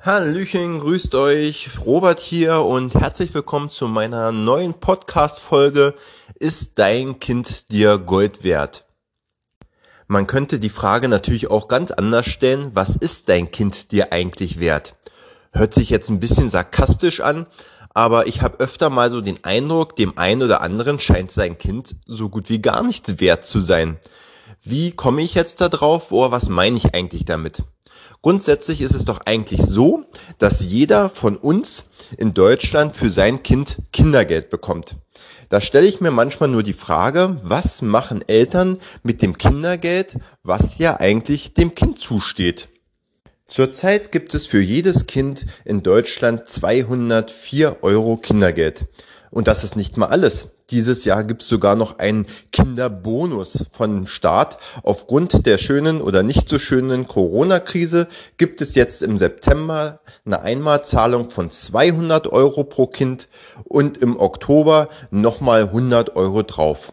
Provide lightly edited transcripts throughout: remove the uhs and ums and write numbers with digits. Hallöchen, grüßt euch, Robert hier und herzlich willkommen zu meiner neuen Podcast-Folge Ist dein Kind dir Gold wert? Man könnte die Frage natürlich auch ganz anders stellen, was ist dein Kind dir eigentlich wert? Hört sich jetzt ein bisschen sarkastisch an, aber ich habe öfter mal so den Eindruck, dem einen oder anderen scheint sein Kind so gut wie gar nichts wert zu sein. Wie komme ich jetzt da drauf? Was meine ich eigentlich damit? Grundsätzlich ist es doch eigentlich so, dass jeder von uns in Deutschland für sein Kind Kindergeld bekommt. Da stelle ich mir manchmal nur die Frage, was machen Eltern mit dem Kindergeld, was ja eigentlich dem Kind zusteht? Zurzeit gibt es für jedes Kind in Deutschland 204 Euro Kindergeld. Und das ist nicht mal alles. Dieses Jahr gibt es sogar noch einen Kinderbonus vom Staat. Aufgrund der schönen oder nicht so schönen Corona-Krise gibt es jetzt im September eine Einmalzahlung von 200 Euro pro Kind und im Oktober nochmal 100 Euro drauf.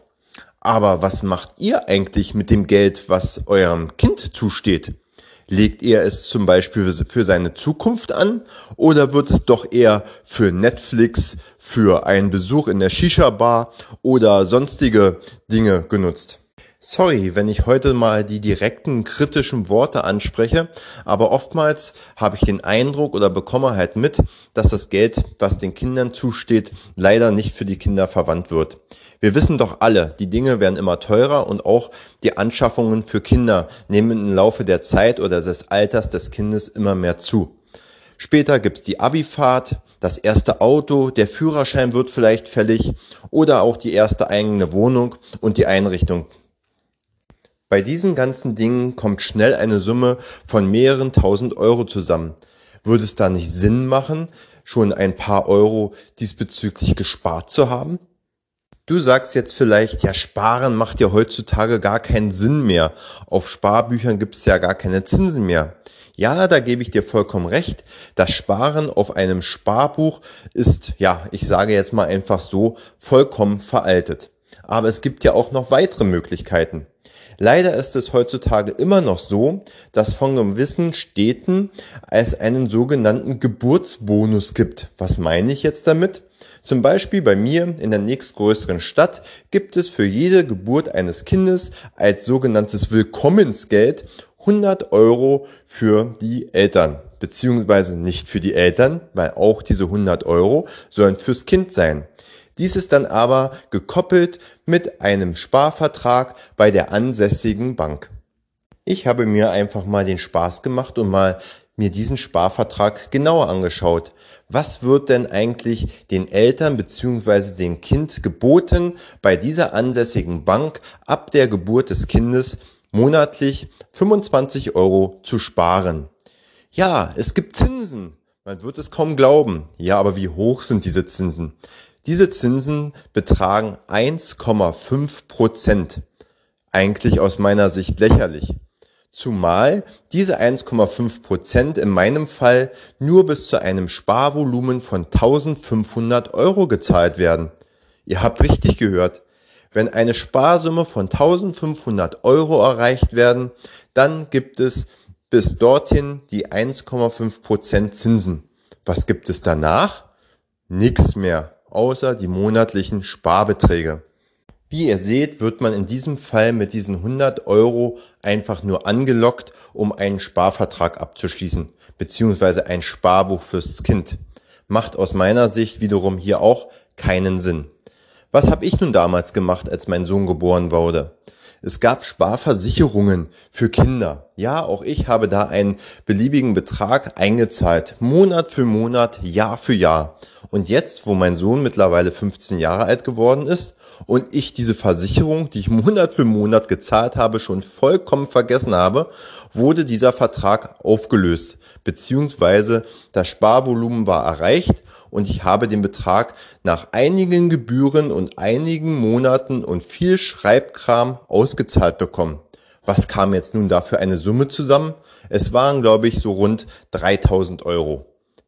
Aber was macht ihr eigentlich mit dem Geld, was eurem Kind zusteht? Legt ihr es zum Beispiel für seine Zukunft an oder wird es doch eher für Netflix, für einen Besuch in der Shisha-Bar oder sonstige Dinge genutzt? Sorry, wenn ich heute mal die direkten kritischen Worte anspreche, aber oftmals habe ich den Eindruck oder bekomme halt mit, dass das Geld, was den Kindern zusteht, leider nicht für die Kinder verwandt wird. Wir wissen doch alle, die Dinge werden immer teurer und auch die Anschaffungen für Kinder nehmen im Laufe der Zeit oder des Alters des Kindes immer mehr zu. Später gibt's die Abifahrt, das erste Auto, der Führerschein wird vielleicht fällig oder auch die erste eigene Wohnung und die Einrichtung. Bei diesen ganzen Dingen kommt schnell eine Summe von mehreren tausend Euro zusammen. Würde es da nicht Sinn machen, schon ein paar Euro diesbezüglich gespart zu haben? Du sagst jetzt vielleicht, ja, sparen macht ja heutzutage gar keinen Sinn mehr. Auf Sparbüchern gibt es ja gar keine Zinsen mehr. Ja, da gebe ich dir vollkommen recht. Das Sparen auf einem Sparbuch ist, ja, ich sage jetzt mal einfach so, vollkommen veraltet. Aber es gibt ja auch noch weitere Möglichkeiten. Leider ist es heutzutage immer noch so, dass von gewissen Städten es einen sogenannten Geburtsbonus gibt. Was meine ich jetzt damit? Zum Beispiel bei mir in der nächstgrößeren Stadt gibt es für jede Geburt eines Kindes als sogenanntes Willkommensgeld 100 Euro für die Eltern. Beziehungsweise nicht für die Eltern, weil auch diese 100 Euro sollen fürs Kind sein. Dies ist dann aber gekoppelt mit einem Sparvertrag bei der ansässigen Bank. Ich habe mir einfach mal den Spaß gemacht und mir diesen Sparvertrag genauer angeschaut. Was wird denn eigentlich den Eltern bzw. dem Kind geboten, bei dieser ansässigen Bank ab der Geburt des Kindes monatlich 25 Euro zu sparen? Ja, es gibt Zinsen. Man wird es kaum glauben. Ja, aber wie hoch sind diese Zinsen? Diese Zinsen betragen 1,5%. Eigentlich aus meiner Sicht lächerlich. Zumal diese 1,5% in meinem Fall nur bis zu einem Sparvolumen von 1500 Euro gezahlt werden. Ihr habt richtig gehört. Wenn eine Sparsumme von 1500 Euro erreicht werden, dann gibt es bis dorthin die 1,5% Zinsen. Was gibt es danach? Nix mehr. Außer die monatlichen Sparbeträge. Wie ihr seht, wird man in diesem Fall mit diesen 100 Euro einfach nur angelockt, um einen Sparvertrag abzuschließen, beziehungsweise ein Sparbuch fürs Kind. Macht aus meiner Sicht wiederum hier auch keinen Sinn. Was habe ich nun damals gemacht, als mein Sohn geboren wurde? Es gab Sparversicherungen für Kinder. Ja, auch ich habe da einen beliebigen Betrag eingezahlt, Monat für Monat, Jahr für Jahr. Und jetzt, wo mein Sohn mittlerweile 15 Jahre alt geworden ist und ich diese Versicherung, die ich Monat für Monat gezahlt habe, schon vollkommen vergessen habe, wurde dieser Vertrag aufgelöst, beziehungsweise das Sparvolumen war erreicht und ich habe den Betrag nach einigen Gebühren und einigen Monaten und viel Schreibkram ausgezahlt bekommen. Was kam jetzt nun da für eine Summe zusammen? Es waren, glaube ich, so rund 3000 Euro.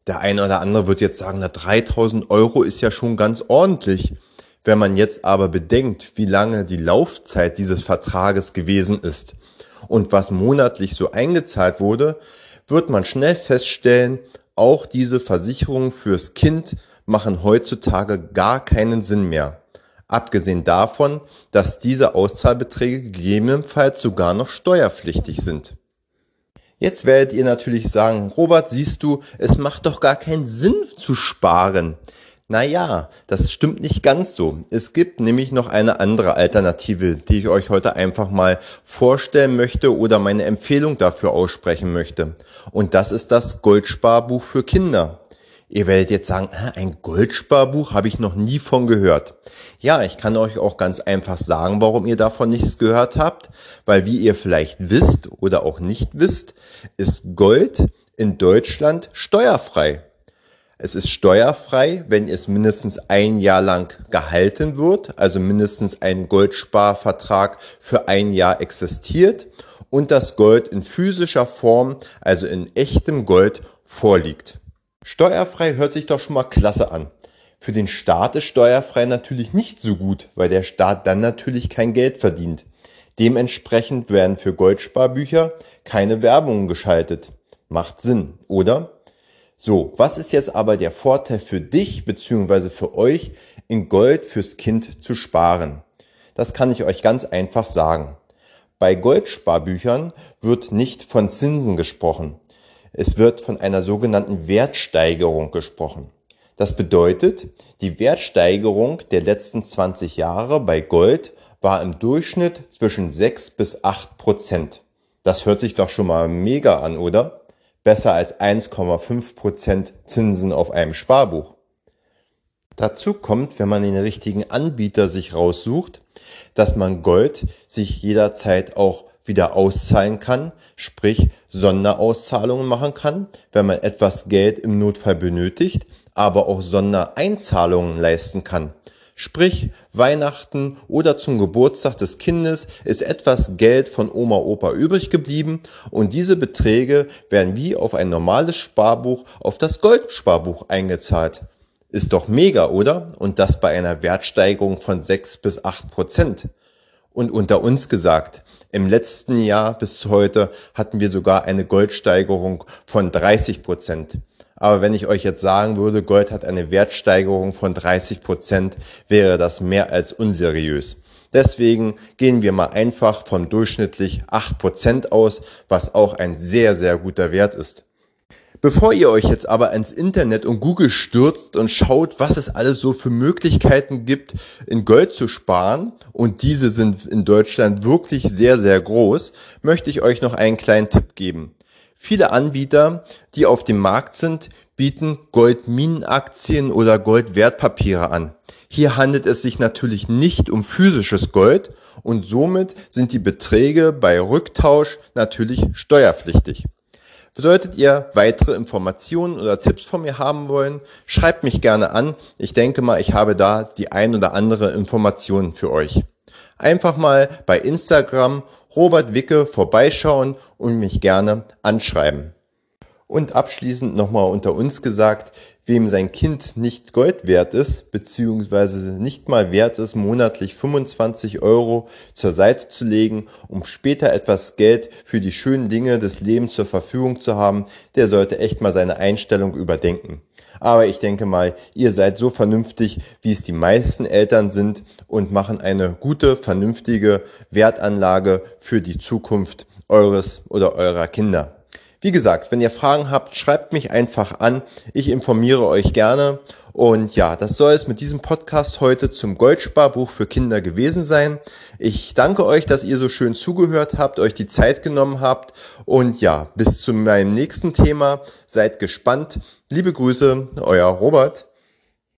Der eine oder andere wird jetzt sagen, na 3000 Euro ist ja schon ganz ordentlich. Wenn man jetzt aber bedenkt, wie lange die Laufzeit dieses Vertrages gewesen ist und was monatlich so eingezahlt wurde, wird man schnell feststellen, Auch diese Versicherungen fürs Kind machen heutzutage gar keinen Sinn mehr. Abgesehen davon, dass diese Auszahlbeträge gegebenenfalls sogar noch steuerpflichtig sind. Jetzt werdet ihr natürlich sagen, Robert, siehst du, es macht doch gar keinen Sinn zu sparen. Naja, das stimmt nicht ganz so. Es gibt nämlich noch eine andere Alternative, die ich euch heute einfach mal vorstellen möchte oder meine Empfehlung dafür aussprechen möchte. Und das ist das Goldsparbuch für Kinder. Ihr werdet jetzt sagen, ein Goldsparbuch habe ich noch nie von gehört. Ja, ich kann euch auch ganz einfach sagen, warum ihr davon nichts gehört habt. Weil wie ihr vielleicht wisst oder auch nicht wisst, ist Gold in Deutschland steuerfrei. Es ist steuerfrei, wenn es mindestens ein Jahr lang gehalten wird, also mindestens ein Goldsparvertrag für ein Jahr existiert und das Gold in physischer Form, also in echtem Gold, vorliegt. Steuerfrei hört sich doch schon mal klasse an. Für den Staat ist steuerfrei natürlich nicht so gut, weil der Staat dann natürlich kein Geld verdient. Dementsprechend werden für Goldsparbücher keine Werbungen geschaltet. Macht Sinn, oder? So, was ist jetzt aber der Vorteil für dich bzw. für euch, in Gold fürs Kind zu sparen? Das kann ich euch ganz einfach sagen. Bei Goldsparbüchern wird nicht von Zinsen gesprochen. Es wird von einer sogenannten Wertsteigerung gesprochen. Das bedeutet, die Wertsteigerung der letzten 20 Jahre bei Gold war im Durchschnitt zwischen 6 bis 8%. Das hört sich doch schon mal mega an, oder? Besser als 1,5% Zinsen auf einem Sparbuch. Dazu kommt, wenn man den richtigen Anbieter sich raussucht, dass man Gold sich jederzeit auch wieder auszahlen kann, sprich Sonderauszahlungen machen kann, wenn man etwas Geld im Notfall benötigt, aber auch Sondereinzahlungen leisten kann. Sprich, Weihnachten oder zum Geburtstag des Kindes ist etwas Geld von Oma, Opa übrig geblieben und diese Beträge werden wie auf ein normales Sparbuch auf das Goldsparbuch eingezahlt. Ist doch mega, oder? Und das bei einer Wertsteigerung von 6 bis 8%. Und unter uns gesagt, im letzten Jahr bis heute hatten wir sogar eine Goldsteigerung von 30%. Aber wenn ich euch jetzt sagen würde, Gold hat eine Wertsteigerung von 30%, wäre das mehr als unseriös. Deswegen gehen wir mal einfach von durchschnittlich 8% aus, was auch ein sehr, sehr guter Wert ist. Bevor ihr euch jetzt aber ins Internet und Google stürzt und schaut, was es alles so für Möglichkeiten gibt, in Gold zu sparen, und diese sind in Deutschland wirklich sehr, sehr groß, möchte ich euch noch einen kleinen Tipp geben. Viele Anbieter, die auf dem Markt sind, bieten Goldminenaktien oder Goldwertpapiere an. Hier handelt es sich natürlich nicht um physisches Gold und somit sind die Beträge bei Rücktausch natürlich steuerpflichtig. Solltet ihr weitere Informationen oder Tipps von mir haben wollen, schreibt mich gerne an. Ich denke mal, ich habe da die ein oder andere Information für euch. Einfach mal bei Instagram Robert Wicke vorbeischauen und mich gerne anschreiben. Und abschließend nochmal unter uns gesagt, wem sein Kind nicht Gold wert ist, beziehungsweise nicht mal wert ist, monatlich 25 € zur Seite zu legen, um später etwas Geld für die schönen Dinge des Lebens zur Verfügung zu haben, der sollte echt mal seine Einstellung überdenken. Aber ich denke mal, ihr seid so vernünftig, wie es die meisten Eltern sind und machen eine gute, vernünftige Wertanlage für die Zukunft eures oder eurer Kinder. Wie gesagt, wenn ihr Fragen habt, schreibt mich einfach an. Ich informiere euch gerne. Und ja, das soll es mit diesem Podcast heute zum Goldsparbuch für Kinder gewesen sein. Ich danke euch, dass ihr so schön zugehört habt, euch die Zeit genommen habt. Und ja, bis zu meinem nächsten Thema. Seid gespannt. Liebe Grüße, euer Robert.